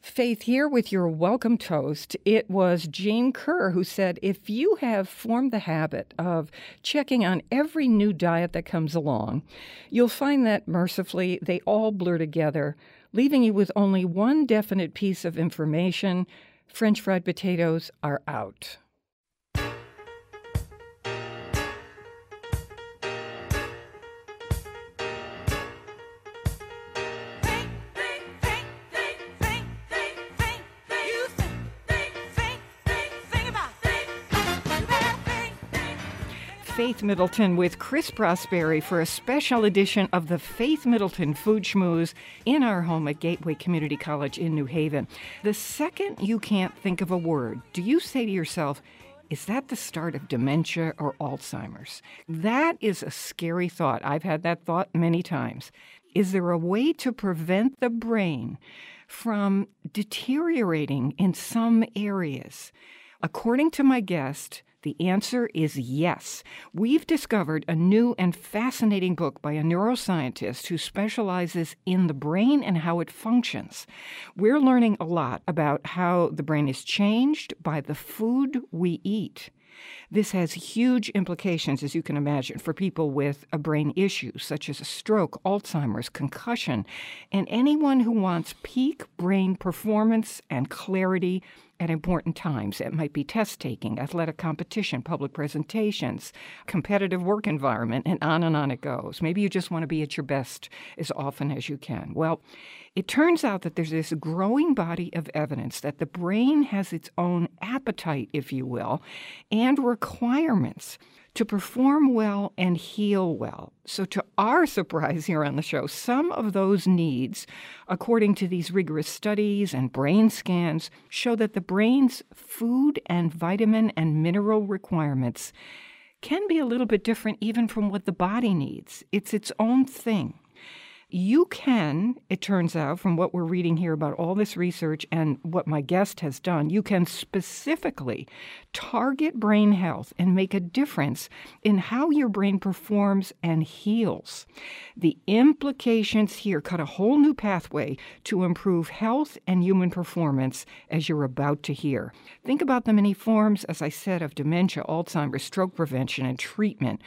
Faith here with your welcome toast. It was Jean Kerr who said, if you have formed the habit of checking on every new diet that comes along, you'll find that, mercifully, they all blur together, leaving you with only one definite piece of information: French fried potatoes are out. Faith Middleton with Chris Prosperi for a special edition of the Faith Middleton Food Schmooze in our home at Gateway Community College in New Haven. The second you can't think of a word, do you say to yourself, is that the start of dementia or Alzheimer's? That is a scary thought. I've had that thought many times. Is there a way to prevent the brain from deteriorating in some areas? According to my guest, the answer is yes. We've discovered a new and fascinating book by a neuroscientist who specializes in the brain and how it functions. We're learning a lot about how the brain is changed by the food we eat. This has huge implications, as you can imagine, for people with a brain issue, such as a stroke, Alzheimer's, concussion, and anyone who wants peak brain performance and clarity at important times. It might be test-taking, athletic competition, public presentations, competitive work environment, and on it goes. Maybe you just want to be at your best as often as you can. Well, it turns out that there's this growing body of evidence that the brain has its own appetite, if you will, and requirements to perform well and heal well. So to our surprise here on the show, some of those needs, according to these rigorous studies and brain scans, show that the brain's food and vitamin and mineral requirements can be a little bit different even from what the body needs. It's its own thing. You can, it turns out, from what we're reading here about all this research and what my guest has done, you can specifically target brain health and make a difference in how your brain performs and heals. The implications here cut a whole new pathway to improve health and human performance, as you're about to hear. Think about the many forms, as I said, of dementia, Alzheimer's, stroke prevention, and treatment.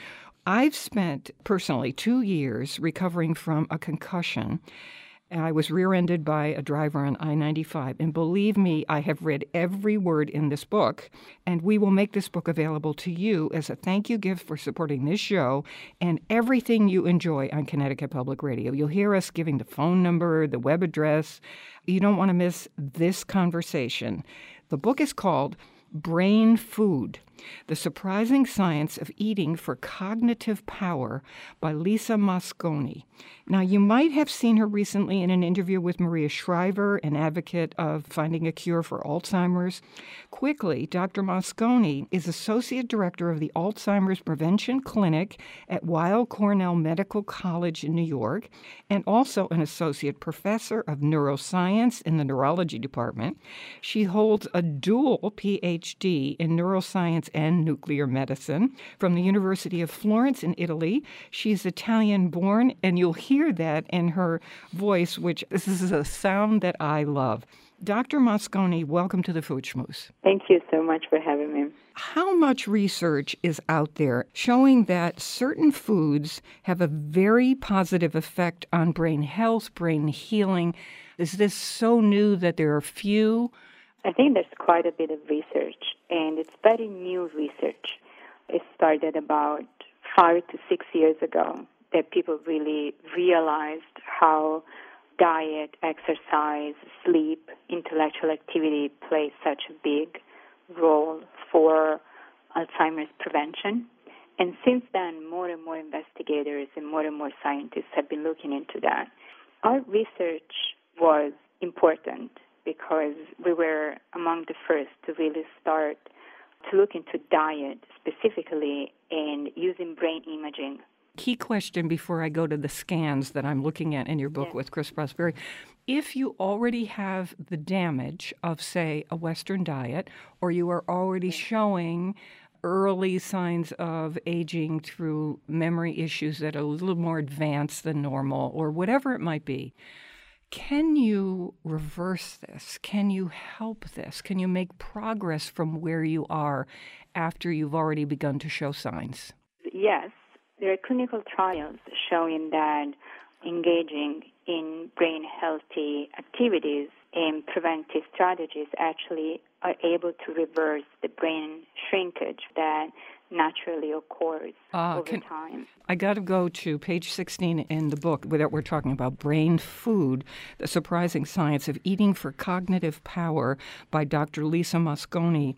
I've spent, personally, 2 years recovering from a concussion. I was rear-ended by a driver on I-95. And believe me, I have read every word in this book. And we will make this book available to you as a thank you gift for supporting this show and everything you enjoy on Connecticut Public Radio. You'll hear us giving the phone number, the web address. You don't want to miss this conversation. The book is called Brain Food: The Surprising Science of Eating for Cognitive Power by Lisa Mosconi. Now, you might have seen her recently in an interview with Maria Shriver, an advocate of finding a cure for Alzheimer's. Quickly, Dr. Mosconi is Associate Director of the Alzheimer's Prevention Clinic at Weill Cornell Medical College in New York, and also an Associate Professor of Neuroscience in the Neurology Department. She holds a dual Ph.D. in neuroscience and nuclear medicine from the University of Florence in Italy. She's Italian-born, and you'll hear that in her voice, which this is a sound that I love. Dr. Mosconi, welcome to the Food Schmooze. Thank you so much for having me. How much research is out there showing that certain foods have a very positive effect on brain health, brain healing? Is this so new that there are few? I think there's quite a bit of research, and it's very new research. It started about 5 to 6 years ago that people really realized how diet, exercise, sleep, intellectual activity play such a big role for Alzheimer's prevention. And since then, more and more investigators and more scientists have been looking into that. Our research was important because we were among the first to really start to look into diet specifically and using brain imaging. Key question before I go to the scans that I'm looking at in your book with Chris Prosperi. If you already have the damage of, say, a Western diet, or you are already showing early signs of aging through memory issues that are a little more advanced than normal, or whatever it might be, can you reverse this? Can you help this? Can you make progress from where you are after you've already begun to show signs? Yes. There are clinical trials showing that engaging in brain-healthy activities and preventive strategies actually are able to reverse the brain shrinkage that naturally occurs over time. I got to go to page 16 in the book where we're talking about brain food, the surprising science of eating for cognitive power by Dr. Lisa Mosconi.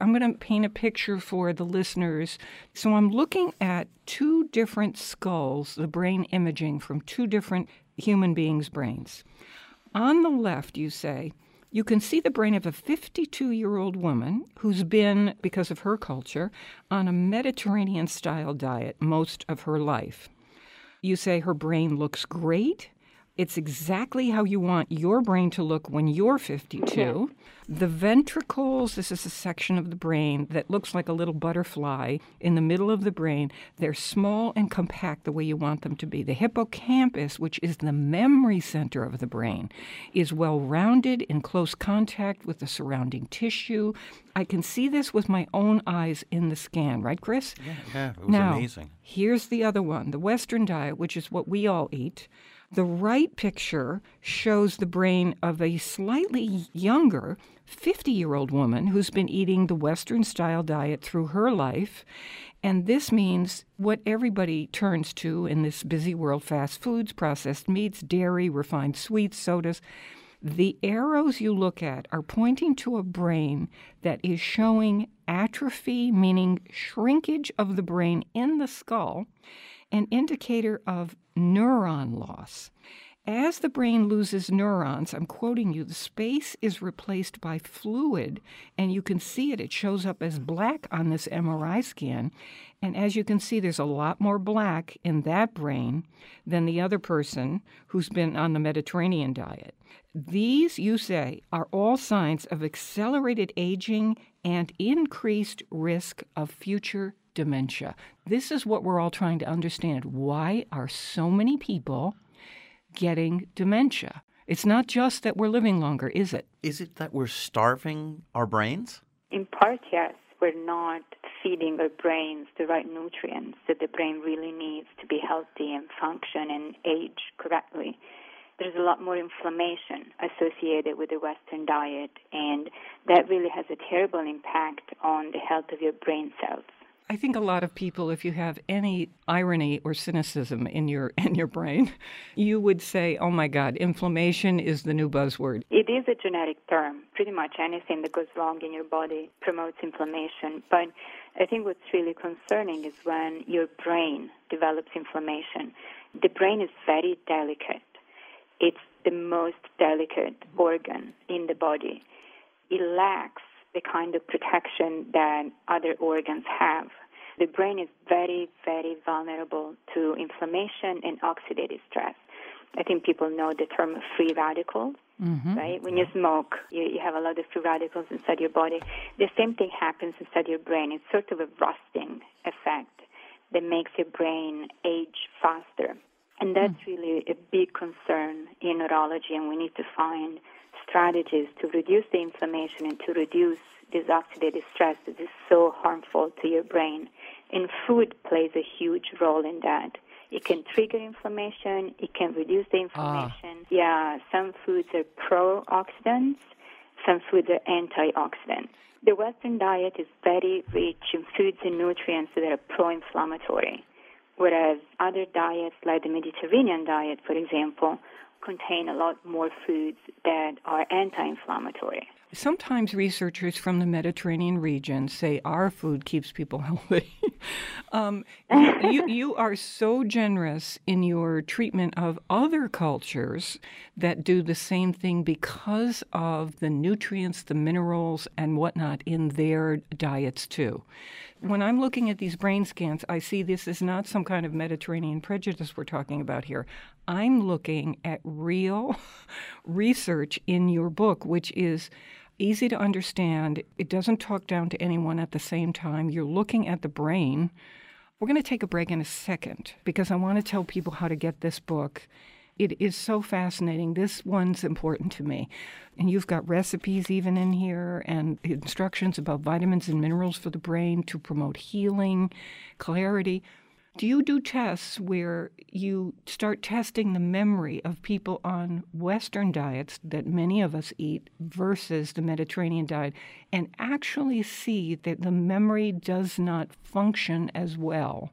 I'm going to paint a picture for the listeners. So I'm looking at two different skulls, the brain imaging from two different human beings' brains. On the left, you say, you can see the brain of a 52-year-old woman who's been, because of her culture, on a Mediterranean-style diet most of her life. You say her brain looks great. It's exactly how you want your brain to look when you're 52. The ventricles, this is a section of the brain that looks like a little butterfly in the middle of the brain. They're small and compact the way you want them to be. The hippocampus, which is the memory center of the brain, is well-rounded in close contact with the surrounding tissue. I can see this with my own eyes in the scan, right, Chris? Yeah, it was amazing. Now, here's the other one, the Western diet, which is what we all eat. The right picture shows the brain of a slightly younger 50-year-old woman who's been eating the Western-style diet through her life. And this means what everybody turns to in this busy world, fast foods, processed meats, dairy, refined sweets, sodas. The arrows you look at are pointing to a brain that is showing atrophy, meaning shrinkage of the brain in the skull, an indicator of neuron loss. As the brain loses neurons, I'm quoting you, the space is replaced by fluid, and you can see it. It shows up as black on this MRI scan. And as you can see, there's a lot more black in that brain than the other person who's been on the Mediterranean diet. These, you say, are all signs of accelerated aging and increased risk of future dementia. This is what we're all trying to understand. Why are so many people getting dementia? It's not just that we're living longer, is it? Is it that we're starving our brains? In part, yes. We're not feeding our brains the right nutrients that the brain really needs to be healthy and function and age correctly. There's a lot more inflammation associated with the Western diet, and that really has a terrible impact on the health of your brain cells. I think a lot of people, if you have any irony or cynicism in your brain, you would say, oh, my God, inflammation is the new buzzword. It is a genetic term. Pretty much anything that goes wrong in your body promotes inflammation. But I think what's really concerning is when your brain develops inflammation. The brain is very delicate. It's the most delicate organ in the body. It lacks the kind of protection that other organs have. The brain is very, very vulnerable to inflammation and oxidative stress. I think people know the term free radicals, right? When you smoke, you have a lot of free radicals inside your body. The same thing happens inside your brain. It's sort of a rusting effect that makes your brain age faster. And that's really a big concern in neurology, and we need to find strategies to reduce the inflammation and to reduce this oxidative stress that is so harmful to your brain. And food plays a huge role in that. It can trigger inflammation. It can reduce the inflammation. Yeah, some foods are pro-oxidants. Some foods are antioxidants. The Western diet is very rich in foods and nutrients that are pro-inflammatory, whereas other diets, like the Mediterranean diet, for example, contain a lot more foods that are anti-inflammatory. Sometimes researchers from the Mediterranean region say our food keeps people healthy, You are so generous in your treatment of other cultures that do the same thing because of the nutrients, the minerals, and whatnot in their diets too. When I'm looking at these brain scans, I see this is not some kind of Mediterranean prejudice we're talking about here. I'm looking at real research in your book, which is easy to understand. It doesn't talk down to anyone at the same time. You're looking at the brain. We're going to take a break in a second because I want to tell people how to get this book. It is so fascinating. This one's important to me. And you've got recipes even in here and instructions about vitamins and minerals for the brain to promote healing, clarity. Do you do tests where you start testing the memory of people on Western diets that many of us eat versus the Mediterranean diet and actually see that the memory does not function as well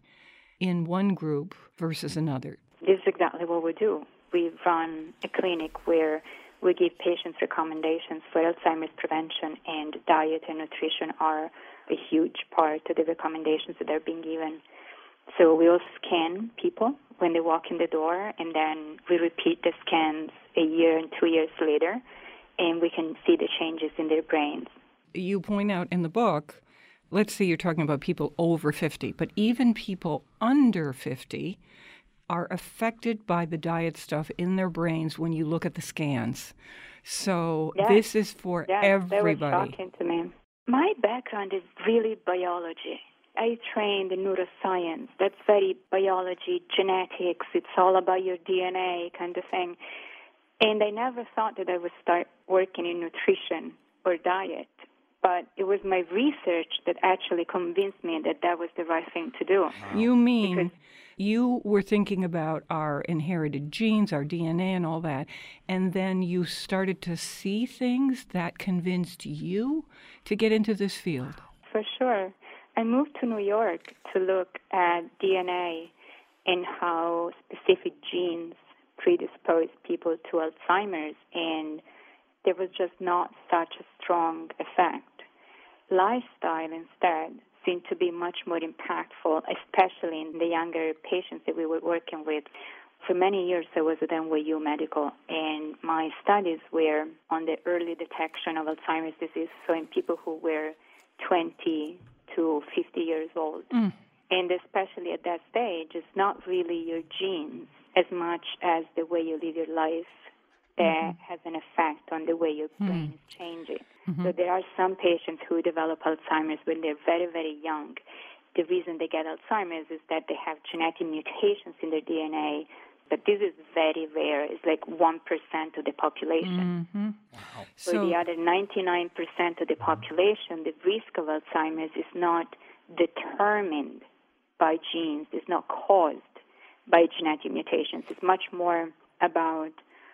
in one group versus another? This is exactly what we do. We run a clinic where we give patients recommendations for Alzheimer's prevention, and diet and nutrition are a huge part of the recommendations that are being given. So we'll scan people when they walk in the door, and then we repeat the scans a year and 2 years later, and we can see the changes in their brains. You point out in the book, let's say you're talking about people over 50, but even people under 50 are affected by the diet stuff in their brains when you look at the scans. So yes, this is for everybody. That was shocking to me. My background is really biology. I trained in neuroscience. That's very biology, genetics. It's all about your DNA kind of thing. And I never thought that I would start working in nutrition or diet. But it was my research that actually convinced me that that was the right thing to do. You mean you were thinking about our inherited genes, our DNA and all that, and then you started to see things that convinced you to get into this field? For sure. I moved to New York to look at DNA and how specific genes predispose people to Alzheimer's, and there was just not such a strong effect. Lifestyle instead seemed to be much more impactful, especially in the younger patients that we were working with. For many years, I was at NYU Medical, and my studies were on the early detection of Alzheimer's disease, so in people who were 20 to 50 years old. And especially at that stage, it's not really your genes as much as the way you live your life that has an effect on the way your brain is changing. So there are some patients who develop Alzheimer's when they're very, very young. The reason they get Alzheimer's is that they have genetic mutations in their DNA, but this is very rare. It's like 1% of the population. Wow. For the other 99% of the population, the risk of Alzheimer's is not determined by genes. It's not caused by genetic mutations. It's much more about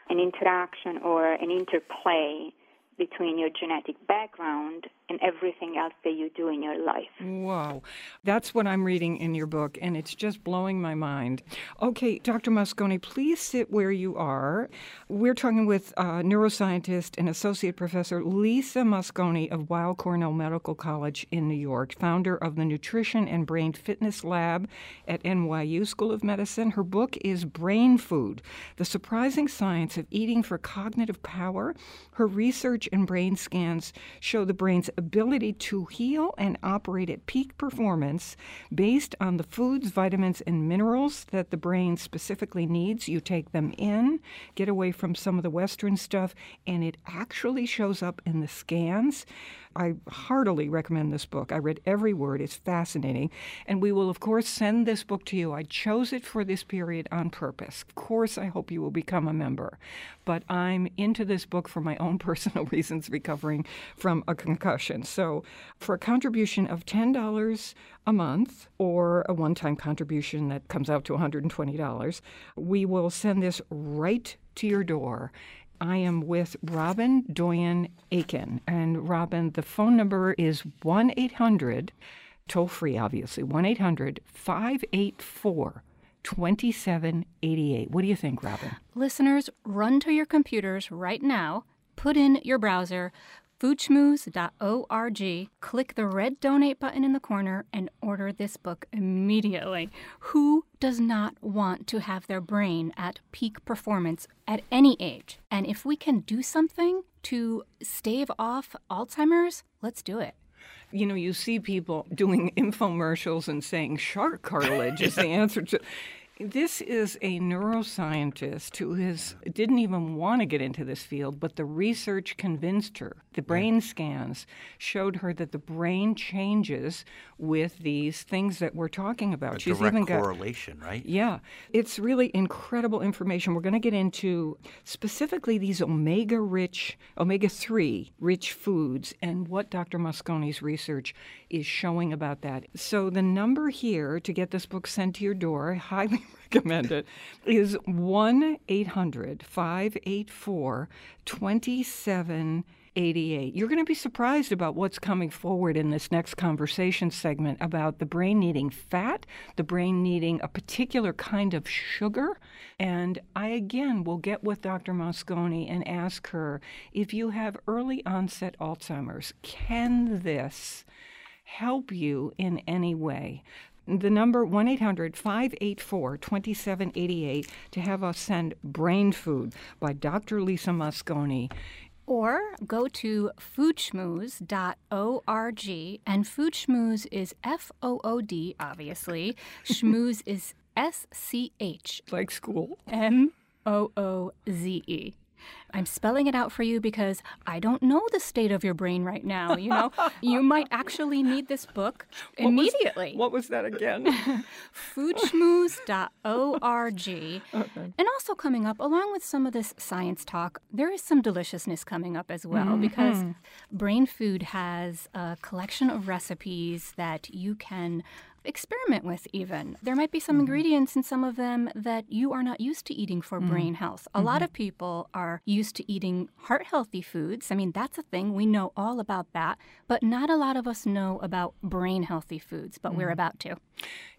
an interaction or an interplay between your genetic background and everything else that you do in your life. Wow. That's what I'm reading in your book, and it's just blowing my mind. Okay, Dr. Mosconi, please sit where you are. We're talking with neuroscientist and associate professor Lisa Mosconi of Weill Cornell Medical College in New York, founder of the Nutrition and Brain Fitness Lab at NYU School of Medicine. Her book is Brain Food, The Surprising Science of Eating for Cognitive Power. Her research and brain scans show the brain's ability to heal and operate at peak performance based on the foods, vitamins, and minerals that the brain specifically needs. You take them in, get away from some of the Western stuff, and it actually shows up in the scans. I heartily recommend this book. I read every word. It's fascinating. And we will, of course, send this book to you. I chose it for this period on purpose. Of course, I hope you will become a member. But I'm into this book for my own personal reasons, recovering from a concussion. So for a contribution of $10 a month or a one-time contribution that comes out to $120, we will send this right to your door. I am with Robin Doyen Aiken. And Robin, the phone number is 1-800, toll-free obviously, 1-800-584-2788. What do you think, Robin? Listeners, run to your computers right now, put in your browser, foodschmooze.org, click the red donate button in the corner, and order this book immediately. Who does not want to have their brain at peak performance at any age? And if we can do something to stave off Alzheimer's, let's do it. You know, you see people doing infomercials and saying shark cartilage is the answer to... This is a neuroscientist who didn't even want to get into this field, but the research convinced her. The brain scans showed her that the brain changes with these things that we're talking about. She's direct even got correlation, right? Yeah. It's really incredible information. We're going to get into specifically these omega-3 rich foods and what Dr. Mosconi's research is showing about that. So the number here to get this book sent to your door, highly recommend it, is 1-800-584-2788. You're going to be surprised about what's coming forward in this next conversation segment about the brain needing fat, the brain needing a particular kind of sugar. And I, again, will get with Dr. Mosconi and ask her, if you have early onset Alzheimer's, can this help you in any way? The number 1-800-584-2788 to have us send Brain Food by Dr. Lisa Mosconi. Or go to foodschmooze.org, and Food Schmooze is F-O-O-D, obviously. Schmooze is S-C-H. Like school. M-O-O-Z-E. I'm spelling it out for you because I don't know the state of your brain right now, you know. You might actually need this book immediately. What was that again? Foodschmooze.org. Okay. And also coming up, along with some of this science talk, there is some deliciousness coming up as well, because Brain Food has a collection of recipes that you can experiment with even. There might be some ingredients in some of them that you are not used to eating for brain health. A lot of people are used to eating heart-healthy foods. I mean, that's a thing. We know all about that. But not a lot of us know about brain-healthy foods, but we're about to.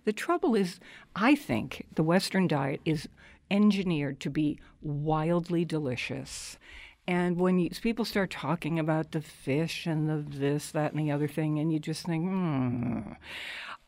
The trouble is, I think the Western diet is engineered to be wildly delicious. And when people start talking about the fish and the this, that, and the other thing, and you just think,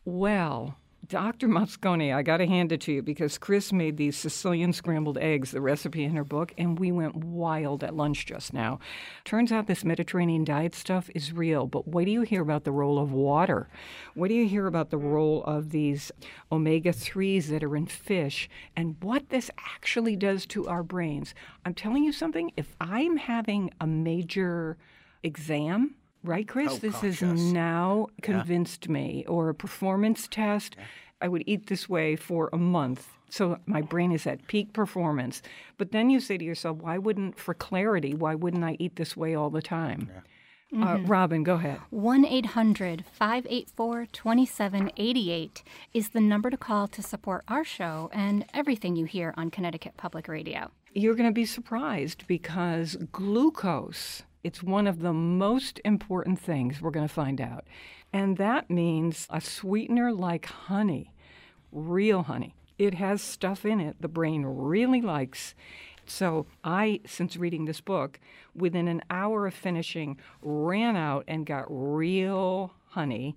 Well, Dr. Mosconi, I got to hand it to you, because Chris made these Sicilian scrambled eggs, the recipe in her book, and we went wild at lunch just now. Turns out this Mediterranean diet stuff is real, but what do you hear about the role of water? What do you hear about the role of these omega-3s that are in fish and what this actually does to our brains? I'm telling you something, if I'm having a major exam, right, Chris? Oh, this has now convinced me. Or a performance test. Yeah. I would eat this way for a month. So my brain is at peak performance. But then you say to yourself, why wouldn't I eat this way all the time? Yeah. Robin, go ahead. 1-800-584-2788 is the number to call to support our show and everything you hear on Connecticut Public Radio. You're going to be surprised, because glucose... it's one of the most important things we're going to find out. And that means a sweetener like honey, real honey. It has stuff in it the brain really likes. So I, since reading this book, within an hour of finishing, ran out and got real honey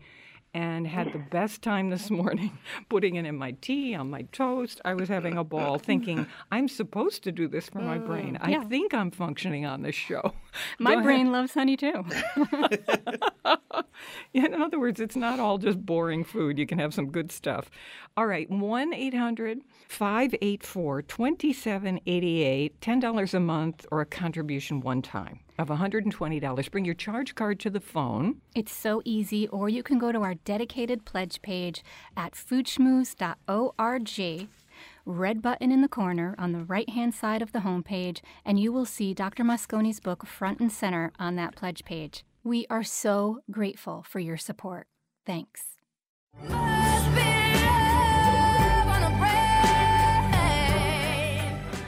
and had the best time this morning putting it in my tea, on my toast. I was having a ball thinking, I'm supposed to do this for my brain. I think I'm functioning on this show. My brain loves honey, too. In other words, it's not all just boring food. You can have some good stuff. All right, 1-800-584-2788, $10 a month or a contribution one time of $120. Bring your charge card to the phone. It's so easy. Or you can go to our dedicated pledge page at foodschmooze.org. Red button in the corner on the right-hand side of the homepage, and you will see Dr. Mosconi's book front and center on that pledge page. We are so grateful for your support. Thanks.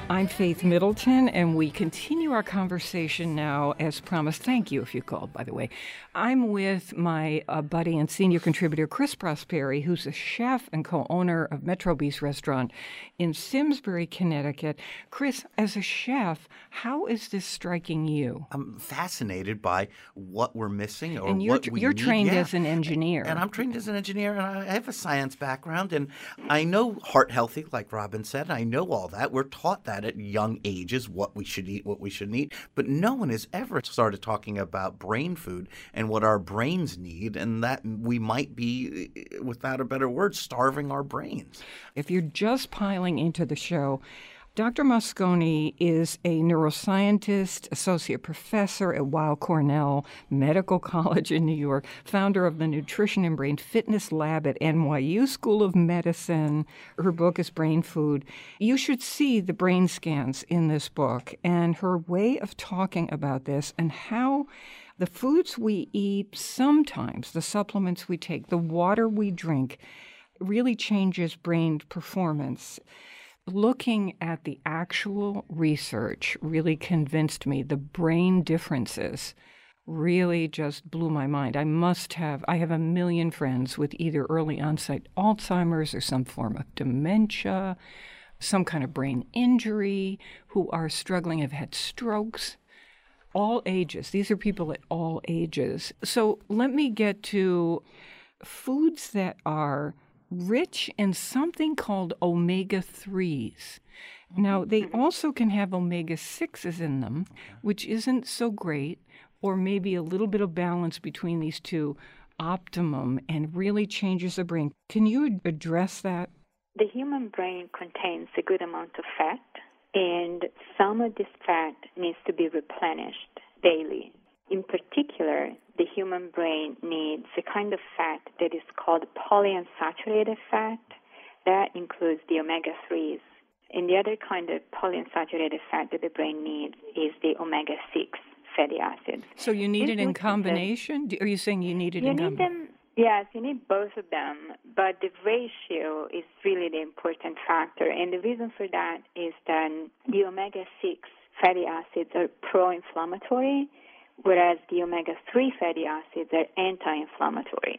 I'm Faith Middleton, and we continue our conversation now, as promised. Thank you if you called, by the way. I'm with my buddy and senior contributor, Chris Prosperi, who's a chef and co-owner of Metro Beast Restaurant in Simsbury, Connecticut. Chris, as a chef, how is this striking you? I'm fascinated by what we're missing or what we need. You're trained as an engineer. And I'm trained as an engineer, and I have a science background, and I know heart healthy, like Robin said. I know all that. We're taught that at young ages, what we should eat, what we shouldn't eat. But no one has ever started talking about brain food and what our brains need, and that we might be, without a better word, starving our brains. If you're just piling into the show, Dr. Mosconi is a neuroscientist, associate professor at Weill Cornell Medical College in New York, founder of the Nutrition and Brain Fitness Lab at NYU School of Medicine. Her book is Brain Food. You should see the brain scans in this book and her way of talking about this and how the foods we eat, sometimes the supplements we take, the water we drink, really changes brain performance. Looking at the actual research really convinced me. The brain differences really just blew my mind. I have a million friends with either early onset Alzheimer's or some form of dementia, some kind of brain injury, who are struggling, have had strokes, all ages. These are people at all ages. So let me get to foods that are rich in something called omega-3s. Now, they also can have omega-6s in them, which isn't so great, or maybe a little bit of balance between these two optimum and really changes the brain. Can you address that? The human brain contains a good amount of fat, and some of this fat needs to be replenished daily. In particular, the human brain needs a kind of fat that is called polyunsaturated fat. That includes the omega-3s. And the other kind of polyunsaturated fat that the brain needs is the omega-6 fatty acids. So you need it in combination? Are you saying you need it in combination? Yes, you need both of them, but the ratio is really the important factor. And the reason for that is that the omega-6 fatty acids are pro-inflammatory, whereas the omega-3 fatty acids are anti-inflammatory.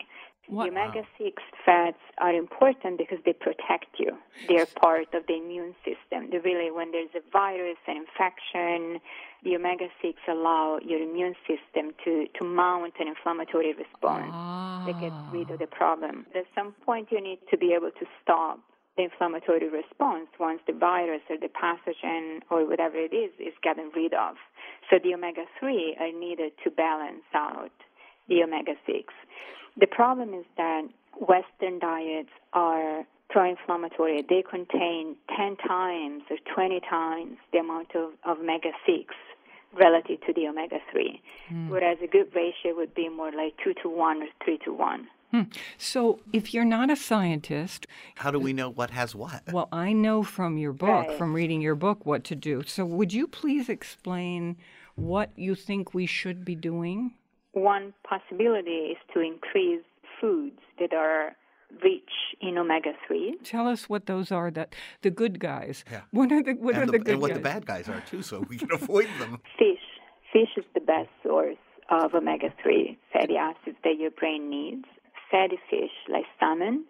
What? The omega-6 fats are important because they protect you. They're part of the immune system. They really, when there's a virus, an infection, the omega-6 allow your immune system to mount an inflammatory response that gets rid of the problem. At some point, you need to be able to stop the inflammatory response once the virus or the pathogen or whatever it is gotten rid of. So the omega-3 are needed to balance out the omega-6. The problem is that Western diets are pro-inflammatory. They contain 10 times or 20 times the amount of omega-6 relative to the omega-3, whereas a good ratio would be more like 2 to 1 or 3 to 1. So if you're not a scientist, how do we know what has what? Well, I know from your book, from reading your book, what to do. So would you please explain what you think we should be doing? One possibility is to increase foods that are rich in omega-3. Tell us what those are, that the good guys. Yeah. What are the good guys? And what the bad guys are, too, so we can avoid them. Fish. Fish is the best source of omega-3 fatty acids that your brain needs. Fatty fish like salmon,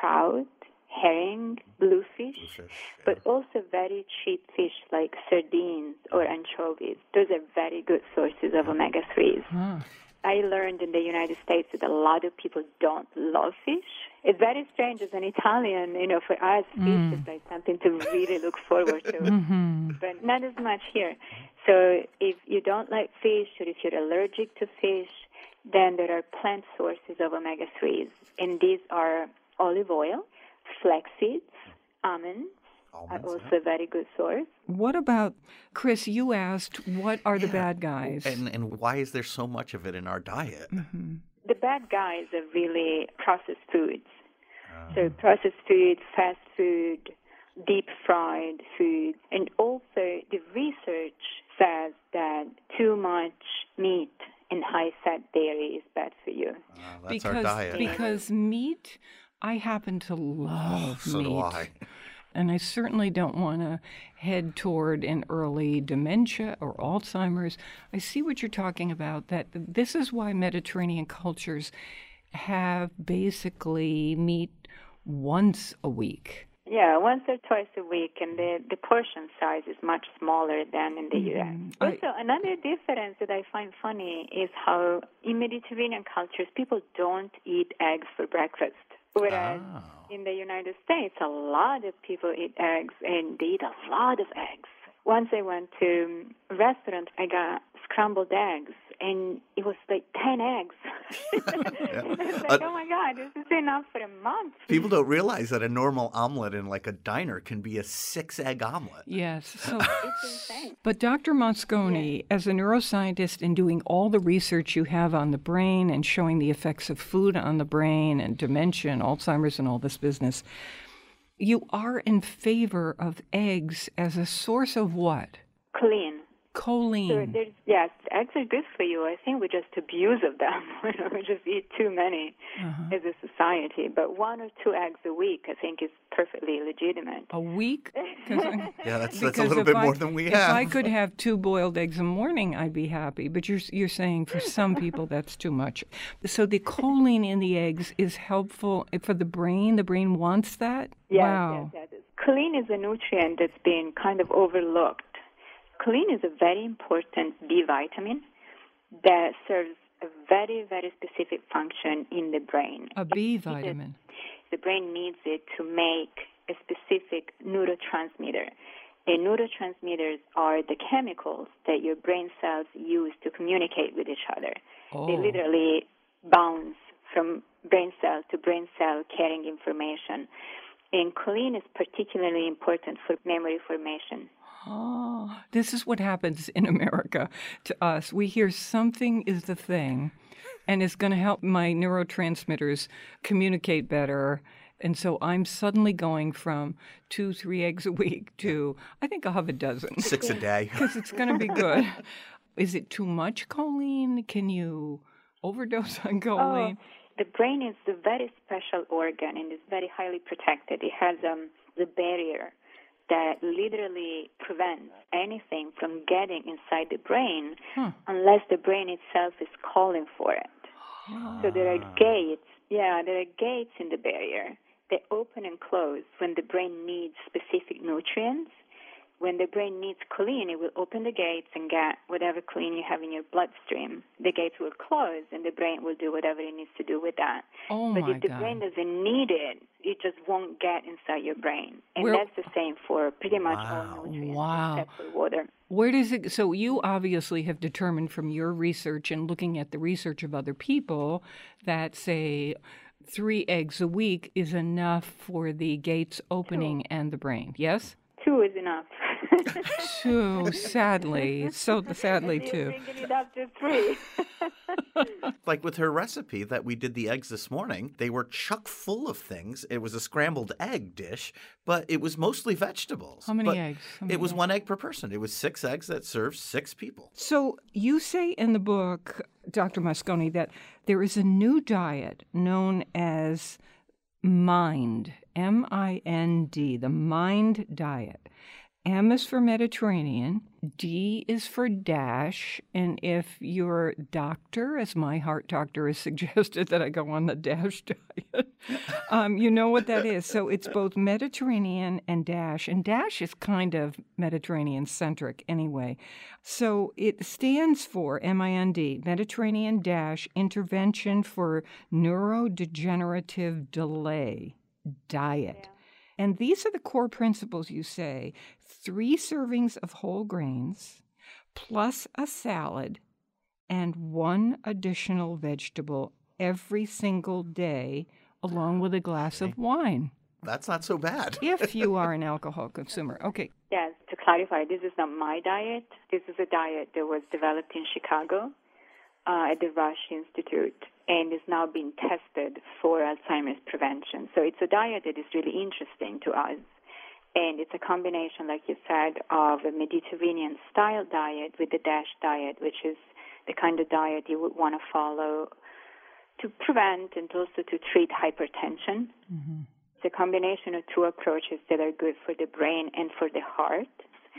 trout, herring, bluefish, but also very cheap fish like sardines or anchovies. Those are very good sources of omega-3s. I learned in the United States that a lot of people don't love fish. It's very strange as an Italian, you know, for us, fish is like something to really look forward to, but not as much here. So if you don't like fish or if you're allergic to fish, then there are plant sources of omega-3s, and these are olive oil, flax seeds, almonds are also a very good source. What about, Chris, you asked, what are the bad guys? And why is there so much of it in our diet? The bad guys are really processed foods. So processed food, fast food, deep-fried food, and also the research says that too much meat and high-fat dairy is bad for you. That's our diet. Because meat, I happen to love meat. So do I. And I certainly don't want to head toward an early dementia or Alzheimer's. I see what you're talking about, that this is why Mediterranean cultures have basically meet once a week. Yeah, once or twice a week, and the portion size is much smaller than in the U.S. Also, another difference that I find funny is how in Mediterranean cultures, people don't eat eggs for breakfast. Whereas in the United States, a lot of people eat eggs, and they eat a lot of eggs. Once I went to a restaurant, I got scrambled eggs, and it was like 10 eggs. It's like, oh, my God, this is enough for a month. People don't realize that a normal omelet in, like, a diner can be a 6-egg omelet. Yes. So, it's insane. But Dr. Mosconi, as a neuroscientist and doing all the research you have on the brain and showing the effects of food on the brain and dementia and Alzheimer's and all this business, you are in favor of eggs as a source of what? Choline. So yes, eggs are good for you. I think we just abuse of them. We just eat too many as a society. But 1 or 2 eggs a week, I think, is perfectly legitimate. A week? Yeah, that's a little bit more than we have. If I could have 2 boiled eggs a morning, I'd be happy. But you're saying for some people that's too much. So the choline in the eggs is helpful for the brain. The brain wants that? Yes, wow. Yes. Choline is a nutrient that's been kind of overlooked. Choline is a very important B vitamin that serves a very, very specific function in the brain. A B vitamin. The brain needs it to make a specific neurotransmitter. And neurotransmitters are the chemicals that your brain cells use to communicate with each other. Oh. They literally bounce from brain cell to brain cell carrying information. And choline is particularly important for memory formation. Oh, this is what happens in America to us. We hear something is the thing and it's going to help my neurotransmitters communicate better. And so I'm suddenly going from 2-3 eggs a week to, I think I'll have a dozen. 6 a day. Because it's going to be good. Is it too much choline? Can you overdose on choline? Oh, the brain is a very special organ and is very highly protected. It has the barrier that literally prevents anything from getting inside the brain unless the brain itself is calling for it. So there are gates, there are gates in the barrier. They open and close when the brain needs specific nutrients. When the brain needs choline, it will open the gates and get whatever choline you have in your bloodstream. The gates will close, and the brain will do whatever it needs to do with that. Oh, but if the brain doesn't need it, it just won't get inside your brain. And that's the same for pretty much all nutrients except for water. Where does it? So you obviously have determined from your research and looking at the research of other people that, say, 3 eggs a week is enough for the gates opening and the brain, yes? 2 is enough. 2, sadly. So sadly, 2. Bringing it up to 3. Like with her recipe that we did the eggs this morning, they were chock full of things. It was a scrambled egg dish, but it was mostly vegetables. How many eggs? It was 1 egg per person. It was 6 eggs that served 6 people. So you say in the book, Dr. Mosconi, that there is a new diet known as MIND, M-I-N-D, the MIND diet. M is for Mediterranean, D is for DASH, and if your doctor, as my heart doctor has suggested that I go on the DASH diet, you know what that is. So it's both Mediterranean and DASH is kind of Mediterranean-centric anyway. So it stands for MIND, Mediterranean DASH Intervention for Neurodegenerative Delay Diet. Yeah. And these are the core principles, you say. 3 servings of whole grains, plus a salad, and 1 additional vegetable every single day, along with a glass of wine. That's not so bad. If you are an alcohol consumer. Okay. Yes, to clarify, this is not my diet. This is a diet that was developed in Chicago at the Rush Institute, and is now being tested for Alzheimer's prevention. So it's a diet that is really interesting to us. And it's a combination, like you said, of a Mediterranean-style diet with the DASH diet, which is the kind of diet you would want to follow to prevent and also to treat hypertension. Mm-hmm. It's a combination of two approaches that are good for the brain and for the heart.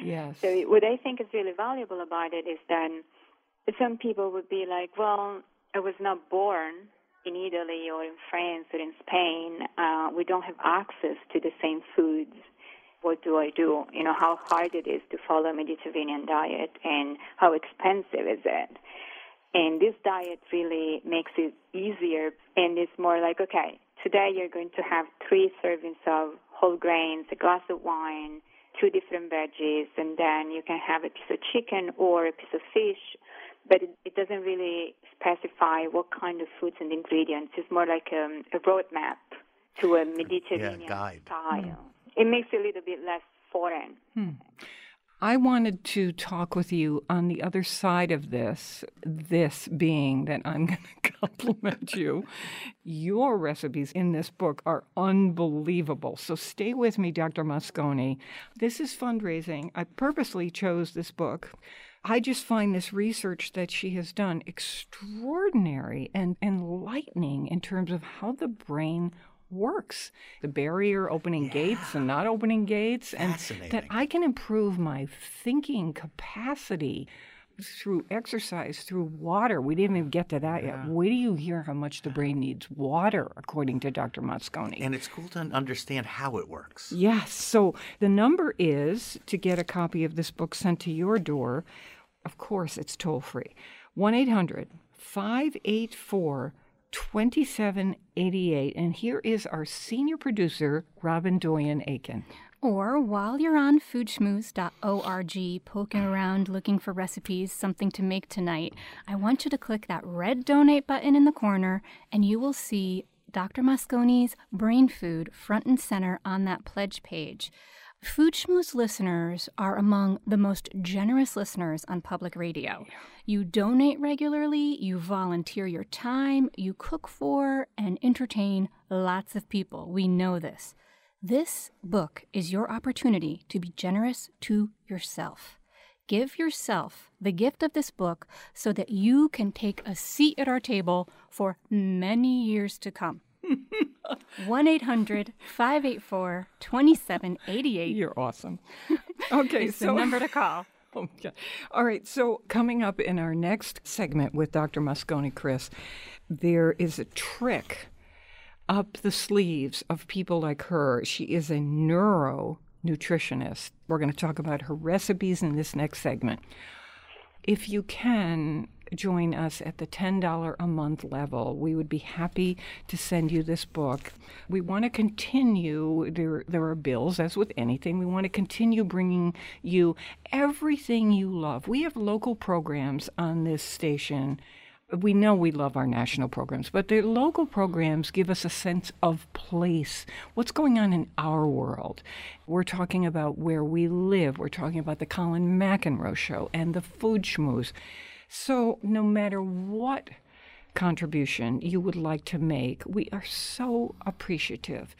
Yes. So what I think is really valuable about it is that some people would be like, well, I was not born in Italy or in France or in Spain. We don't have access to the same foods. What do? You know, how hard it is to follow a Mediterranean diet and how expensive is it? And this diet really makes it easier, and it's more like, okay, today you're going to have 3 servings of whole grains, a glass of wine, 2 different veggies, and then you can have a piece of chicken or a piece of fish, but it doesn't really specify what kind of foods and ingredients. It's more like a roadmap to a Mediterranean style. Mm. It makes it a little bit less foreign. Hmm. I wanted to talk with you on the other side of this being that I'm going to compliment you. Your recipes in this book are unbelievable. So stay with me, Dr. Mosconi. This is fundraising. I purposely chose this book. I just find this research that she has done extraordinary and enlightening in terms of how the brain works, the barrier opening gates and not opening gates, and that I can improve my thinking capacity through exercise, through water. We didn't even get to that yet. Where do you hear how much the brain needs water, according to Dr. Mosconi? And it's cool to understand how it works. Yes. So the number is, to get a copy of this book sent to your door, of course, it's toll-free, 1-800-584-2788. And here is our senior producer, Robin Doyen Aiken. Or while you're on foodschmooze.org poking around looking for recipes, something to make tonight, I want you to click that red donate button in the corner and you will see Dr. Mosconi's Brain Food front and center on that pledge page. Food Schmooze listeners are among the most generous listeners on public radio. You donate regularly, you volunteer your time, you cook for and entertain lots of people. We know this. This book is your opportunity to be generous to yourself. Give yourself the gift of this book so that you can take a seat at our table for many years to come. 1-800-584-2788. You're awesome. Okay, it's the number to call. Okay. All right, so coming up in our next segment with Dr. Mosconi, Chris, there is a trick up the sleeves of people like her. She is a neuronutritionist. We're going to talk about her recipes in this next segment. If you can join us at the $10 a month level, we would be happy to send you this book. We want to continue, there are bills, as with anything, we want to continue bringing you everything you love. We have local programs on this station. We know we love our national programs, but the local programs give us a sense of place. What's going on in our world? We're talking about where we live. We're talking about the Colin McEnroe Show and the Food Schmooze. So no matter what contribution you would like to make, we are so appreciative.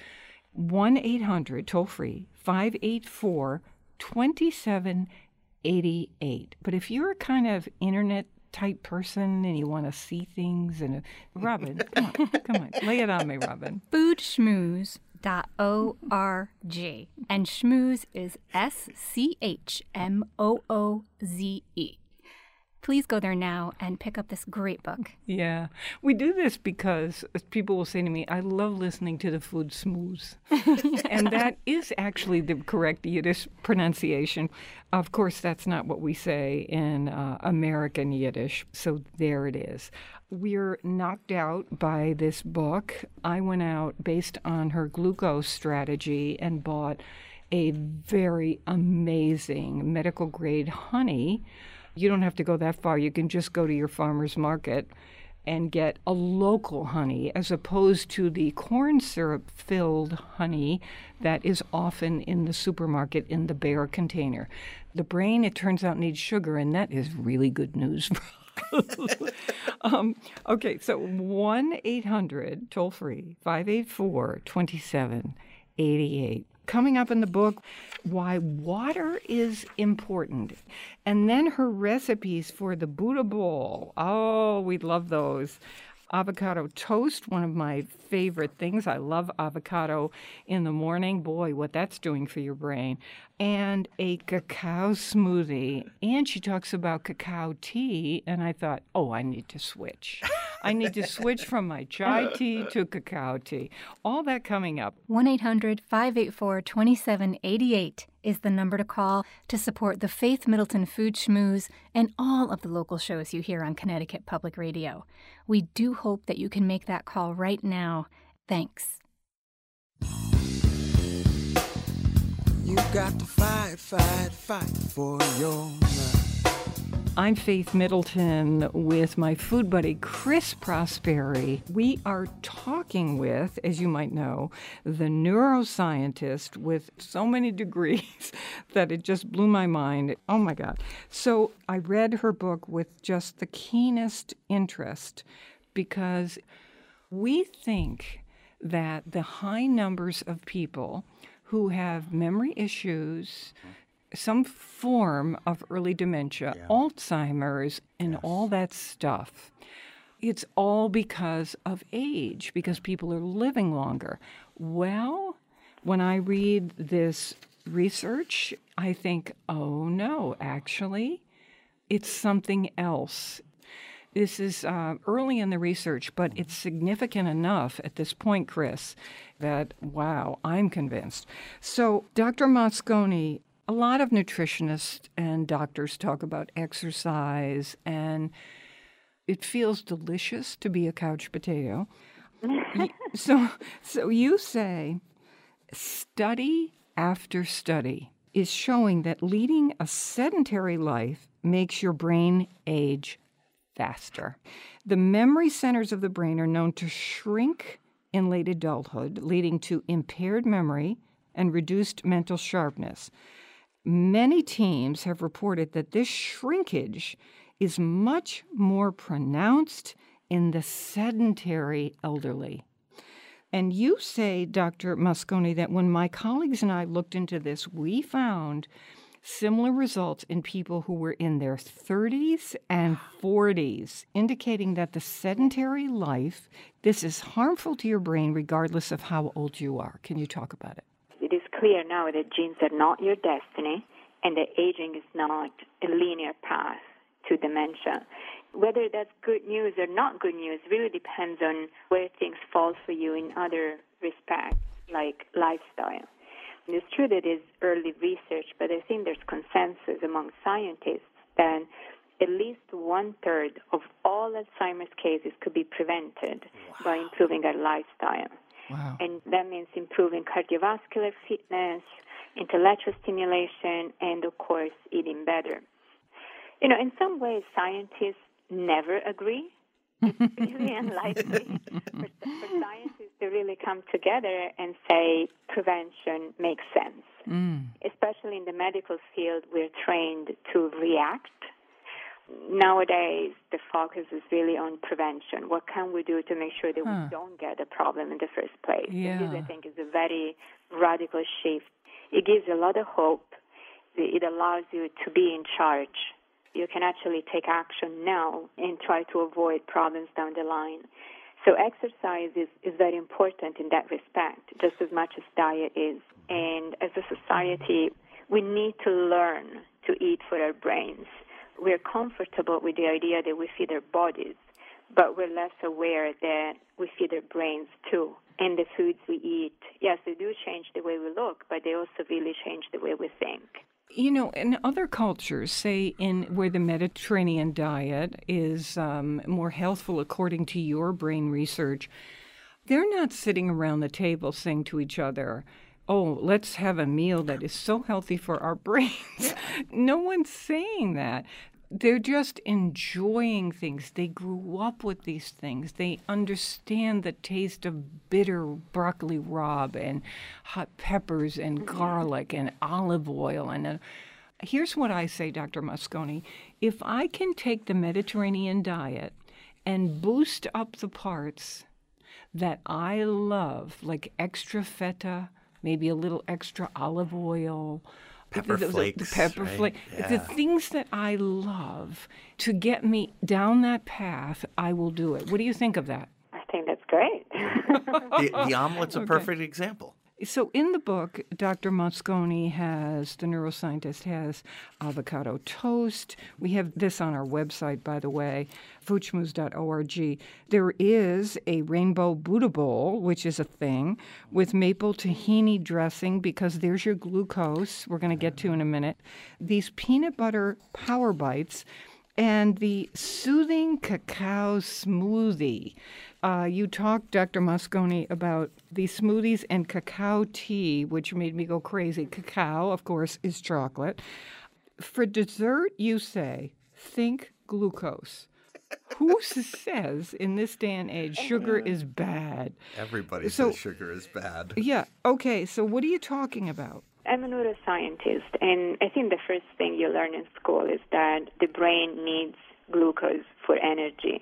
1-800, toll-free, 584-2788. But if you're a kind of internet-type person and you want to see things, and Robin, come on, lay it on me, Robin. Foodschmooze.org, and schmooze is SCHMOOZE. Please go there now and pick up this great book. Yeah. We do this because people will say to me, I love listening to the Food Schmooze. And that is actually the correct Yiddish pronunciation. Of course, that's not what we say in American Yiddish. So there it is. We're knocked out by this book. I went out based on her glucose strategy and bought a very amazing medical grade honey. You don't have to go that far. You can just go to your farmer's market and get a local honey as opposed to the corn syrup-filled honey that is often in the supermarket in the bare container. The brain, it turns out, needs sugar, and that is really good news for us. Okay, so 1-800, toll-free, 584-2788. Coming up in the book, why water is important. And then her recipes for the Buddha bowl. Oh, we love those. avocado toast, one of my favorite things. I love avocado in the morning. Boy, what that's doing for your brain. And a cacao smoothie. And she talks about cacao tea. And I thought, oh, I need to switch. I need to switch from my chai tea to cacao tea. All that coming up. 1-800-584-2788 is the number to call to support the Faith Middleton Food Schmooze and all of the local shows you hear on Connecticut Public Radio. We do hope that you can make that call right now. Thanks. You've got to fight, fight, fight for your life. I'm Faith Middleton with my food buddy, Chris Prosperi. We are talking with, as you might know, the neuroscientist with so many degrees that it just blew my mind. Oh, my God. So I read her book with just the keenest interest because we think that the high numbers of people who have memory issues, some form of early dementia, Alzheimer's, and all that stuff. It's all because of age, because people are living longer. Well, when I read this research, I think, oh, no, actually, it's something else. This is early in the research, but it's significant enough at this point, Chris, that, wow, I'm convinced. So Dr. Mosconi, a lot of nutritionists and doctors talk about exercise, and it feels delicious to be a couch potato. So you say study after study is showing that leading a sedentary life makes your brain age faster. The memory centers of the brain are known to shrink in late adulthood, leading to impaired memory and reduced mental sharpness. Many teams have reported that this shrinkage is much more pronounced in the sedentary elderly. And you say, Dr. Mosconi, that when my colleagues and I looked into this, we found similar results in people who were in their 30s and 40s, indicating that the sedentary life, this is harmful to your brain regardless of how old you are. Can you talk about it? It is clear now that genes are not your destiny and that aging is not a linear path to dementia. Whether that's good news or not good news really depends on where things fall for you in other respects, like lifestyle. And it's true that it's early research, but I think there's consensus among scientists that at least one-third of all Alzheimer's cases could be prevented by improving our lifestyle. Wow. And that means improving cardiovascular fitness, intellectual stimulation, and, of course, eating better. You know, in some ways, scientists never agree. It's really unlikely for scientists to really come together and say prevention makes sense, especially in the medical field. We're trained to react. Nowadays, the focus is really on prevention. What can we do to make sure that we don't get a problem in the first place? Yeah. And this, I think, is a very radical shift. It gives a lot of hope. It allows you to be in charge. You can actually take action now and try to avoid problems down the line. So exercise is very important in that respect, just as much as diet is. And as a society, we need to learn to eat for our brains. We're comfortable with the idea that we feed our bodies, but we're less aware that we feed our brains too. And the foods we eat, yes, they do change the way we look, but they also really change the way we think. You know, in other cultures, say in where the Mediterranean diet is more healthful according to your brain research, they're not sitting around the table saying to each other, oh, let's have a meal that is so healthy for our brains. No one's saying that. They're just enjoying things. They grew up with these things. They understand the taste of bitter broccoli rabe and hot peppers and garlic and olive oil. And here's what I say, Dr. Mosconi. If I can take the Mediterranean diet and boost up the parts that I love, like extra feta, maybe a little extra olive oil, Pepper flakes. Pepper flakes. Yeah. The things that I love to get me down that path, I will do it. What do you think of that? I think that's great. The omelet's a perfect example. So in the book, Dr. Mosconi has, the neuroscientist has avocado toast. We have this on our website, by the way, foodschmooze.org. There is a rainbow Buddha bowl, which is a thing, with maple tahini dressing, because there's your glucose, we're going to get to in a minute. These peanut butter power bites and the soothing cacao smoothie. You talked, Dr. Mosconi, about the smoothies and cacao tea, which made me go crazy. Cacao, of course, is chocolate. For dessert, you say, think glucose. Who says in this day and age sugar is bad? Everybody says sugar is bad. Yeah. Okay, so what are you talking about? I'm a neuroscientist, and I think the first thing you learn in school is that the brain needs glucose for energy.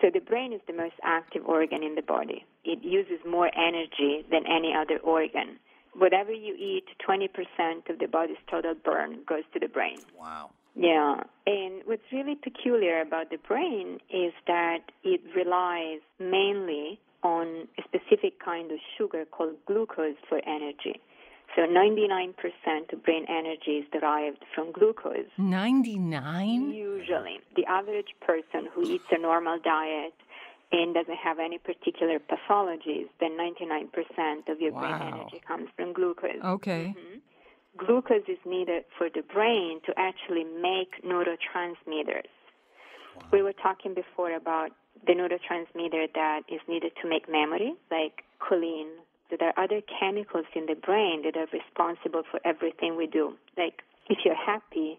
So the brain is the most active organ in the body. It uses more energy than any other organ. Whatever you eat, 20% of the body's total burn goes to the brain. Wow. Yeah. And what's really peculiar about the brain is that it relies mainly on a specific kind of sugar called glucose for energy. So 99% of brain energy is derived from glucose. 99? Usually. The average person who eats a normal diet and doesn't have any particular pathologies, then 99% of your brain energy comes from glucose. Okay. Mm-hmm. Glucose is needed for the brain to actually make neurotransmitters. Wow. We were talking before about the neurotransmitter that is needed to make memory, like choline. So there are other chemicals in the brain that are responsible for everything we do. Like if you're happy,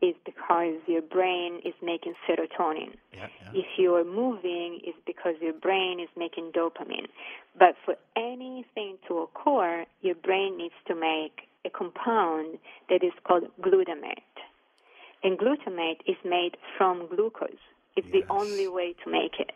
it's because your brain is making serotonin. Yeah, yeah. If you're moving, it's because your brain is making dopamine. But for anything to occur, your brain needs to make a compound that is called glutamate. And glutamate is made from glucose. It's the only way to make it.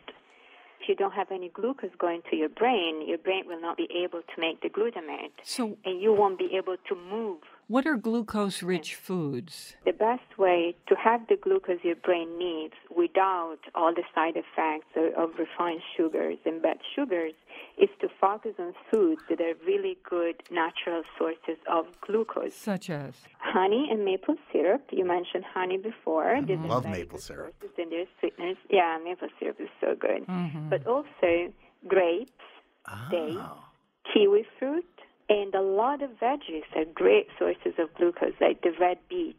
If you don't have any glucose going to your brain will not be able to make the glutamate, and you won't be able to move. What are glucose-rich foods? The best way to have the glucose your brain needs without all the side effects of refined sugars and bad sugars is to focus on foods that are really good natural sources of glucose. Such as? Honey and maple syrup. You mentioned honey before. Mm-hmm. I love maple syrup. And there's sweeteners. Yeah, maple syrup is so good. Mm-hmm. But also grapes, dates, kiwi fruit. And a lot of veggies are great sources of glucose, like the red beet.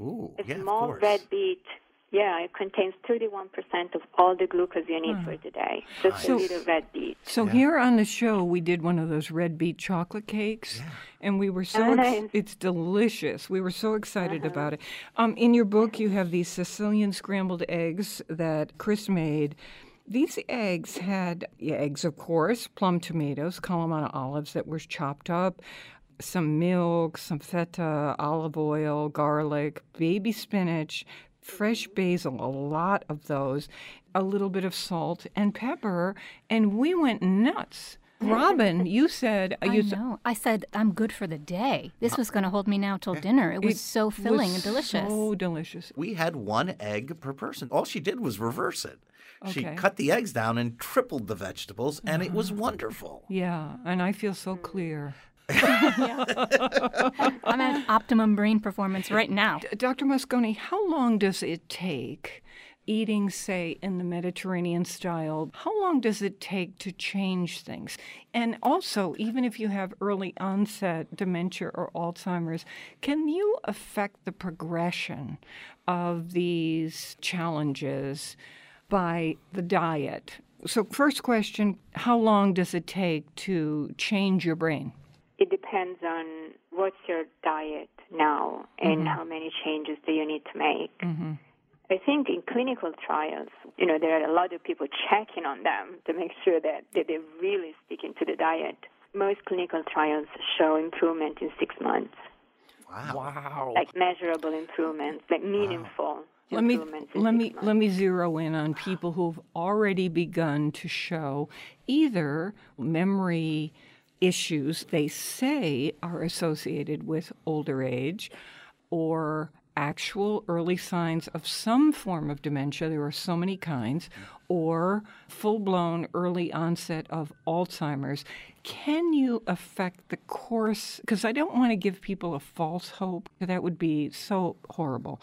Ooh, yeah, of course. A small red beet, it contains 31% of all the glucose you need for today. Just a little red beet. So here on the show, we did one of those red beet chocolate cakes, and we were it's delicious. We were so excited about it. In your book, you have these Sicilian scrambled eggs that Chris made. These eggs had eggs, of course, plum tomatoes, Kalamata olives that were chopped up, some milk, some feta, olive oil, garlic, baby spinach, fresh basil, a lot of those, a little bit of salt and pepper, and we went nuts. Robin, you said... I said, I'm good for the day. This was going to hold me now till dinner. It was so filling and delicious. So delicious. We had one egg per person. All she did was reverse it. Okay. She cut the eggs down and tripled the vegetables, and it was wonderful. Yeah, and I feel so clear. I'm at optimum brain performance right now. Dr. Mosconi, how long does it take... eating, say, in the Mediterranean style, how long does it take to change things? And also, even if you have early onset dementia or Alzheimer's, can you affect the progression of these challenges by the diet? So first question, how long does it take to change your brain? It depends on what's your diet now and how many changes do you need to make. Mm-hmm. I think in clinical trials, there are a lot of people checking on them to make sure that they're really sticking to the diet. Most clinical trials show improvement in 6 months. Wow. Like measurable improvements, like meaningful improvements. Let me zero in on people who've already begun to show either memory issues they say are associated with older age or actual early signs of some form of dementia, there are so many kinds, or full-blown early onset of Alzheimer's. Can you affect the course? Because I don't want to give people a false hope. That would be so horrible.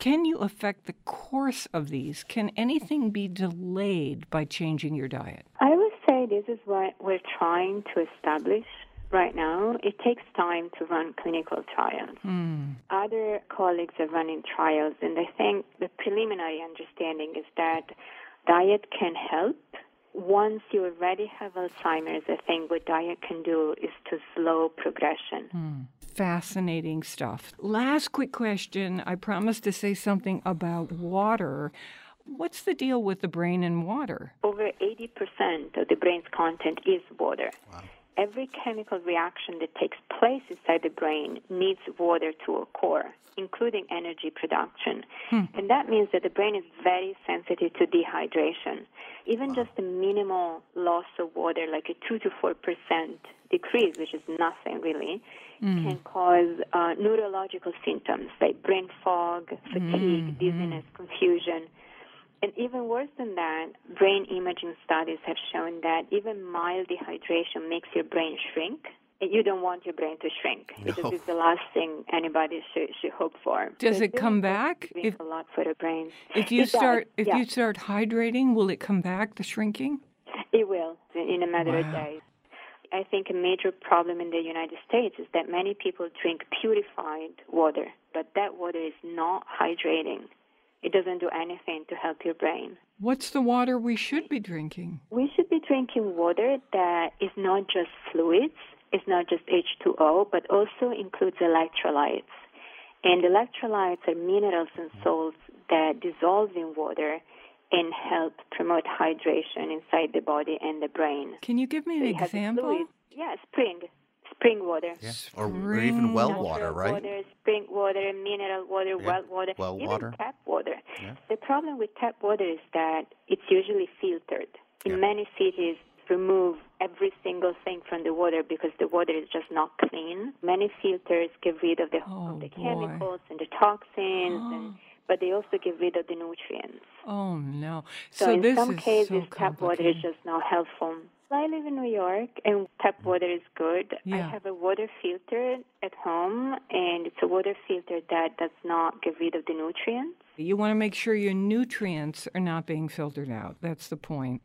Can you affect the course of these? Can anything be delayed by changing your diet? I would say this is what we're trying to establish right now. It takes time to run clinical trials. Other colleagues are running trials, and I think the preliminary understanding is that diet can help. Once you already have Alzheimer's, I think what diet can do is to slow progression. Fascinating stuff. Last quick question. I promised to say something about water. What's the deal with the brain and water? Over 80% of the brain's content is water. Wow. Every chemical reaction that takes place inside the brain needs water to occur, including energy production. And that means that the brain is very sensitive to dehydration. Even just a minimal loss of water, like a 2 to 4% decrease, which is nothing really, can cause neurological symptoms like brain fog, fatigue, dizziness, confusion. And even worse than that, brain imaging studies have shown that even mild dehydration makes your brain shrink. And you don't want your brain to shrink because it's the last thing anybody should hope for. Does it come back? It's a lot for the brain. If you start hydrating, will it come back, the shrinking? It will in a matter of days. I think a major problem in the United States is that many people drink purified water, but that water is not hydrating. It doesn't do anything to help your brain. What's the water we should be drinking? We should be drinking water that is not just fluids, it's not just H2O, but also includes electrolytes. And electrolytes are minerals and salts that dissolve in water and help promote hydration inside the body and the brain. Can you give me an example? Spring water. Yeah. Or even well water, right? Water, spring water, mineral water, well water, even tap water. Yeah. The problem with tap water is that it's usually filtered. In many cities, remove every single thing from the water because the water is just not clean. Many filters get rid of the chemicals and the toxins, but they also get rid of the nutrients. Oh, no. So in some cases, tap water is just not helpful. I live in New York, and tap water is good. Yeah. I have a water filter at home, and it's a water filter that does not get rid of the nutrients. You want to make sure your nutrients are not being filtered out. That's the point.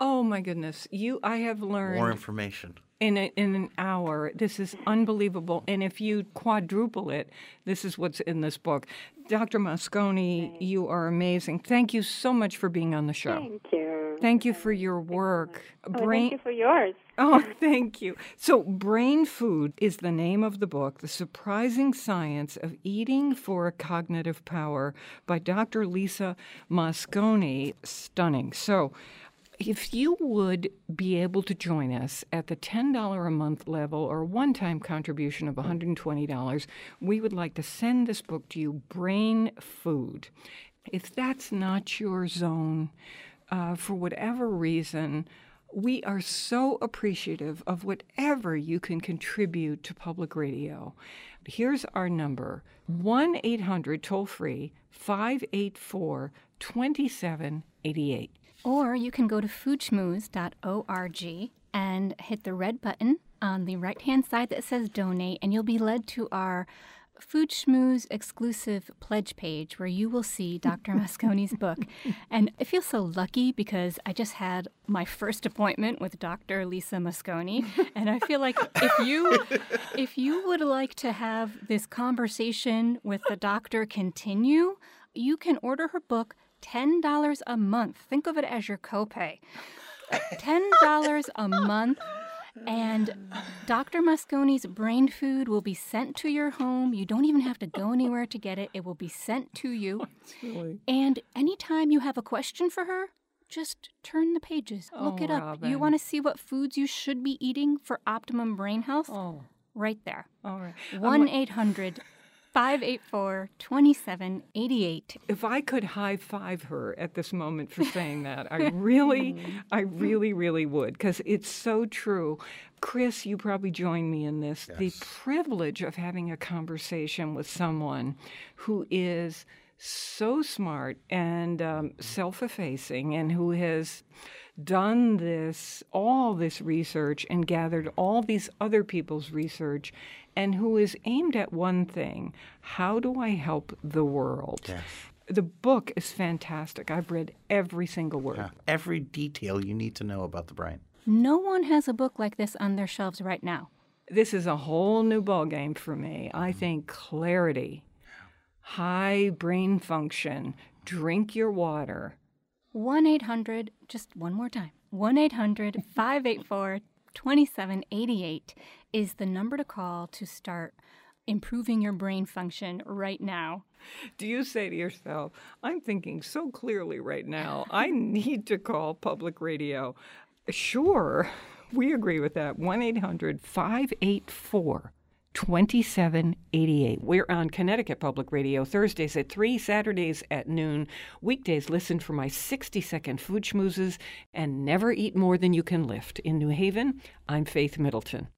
Oh, my goodness. I have learned more information in an hour. This is unbelievable. And if you quadruple it, this is what's in this book. Dr. Mosconi, you are amazing. Thank you so much for being on the show. Thank you. Thank you for your work. Thank you for yours. Oh, thank you. So Brain Food is the name of the book, The Surprising Science of Eating for Cognitive Power by Dr. Lisa Mosconi. Stunning. So if you would be able to join us at the $10 a month level or one-time contribution of $120, we would like to send this book to you, Brain Food. If that's not your zone, for whatever reason, we are so appreciative of whatever you can contribute to public radio. Here's our number, 1-800, toll-free, 584-2788. Or you can go to foodschmooze.org and hit the red button on the right-hand side that says Donate, and you'll be led to our Food Schmooze exclusive pledge page where you will see Dr. Mosconi's book. And I feel so lucky because I just had my first appointment with Dr. Lisa Mosconi. And I feel like if you would like to have this conversation with the doctor continue, you can order her book, $10 a month. Think of it as your copay. $10 a month, and Dr. Mosconi's Brain Food will be sent to your home. You don't even have to go anywhere to get it. It will be sent to you. Really... And anytime you have a question for her, just turn the pages. Look it up. Robin. You want to see what foods you should be eating for optimum brain health? Oh. Right there. All right. 1-800- 584-2788. If I could high-five her at this moment for saying that, I really would, because it's so true. Chris, you probably join me in this, yes. The privilege of having a conversation with someone who is so smart and self-effacing, and who has done this, all this research, and gathered all these other people's research, and who is aimed at one thing: how do I help the world? Yes. The book is fantastic. I've read every single word. Yeah. Every detail you need to know about the brain. No one has a book like this on their shelves right now. This is a whole new ballgame for me. I think clarity, high brain function, drink your water. 1-800, just one more time, 1-800-584-2788 is the number to call to start improving your brain function right now. Do you say to yourself, I'm thinking so clearly right now, I need to call public radio? Sure, we agree with that. 1-800-584-2788. We're on Connecticut Public Radio Thursdays at 3, Saturdays at noon. Weekdays, listen for my 60-second food schmoozes, and never eat more than you can lift. In New Haven, I'm Faith Middleton.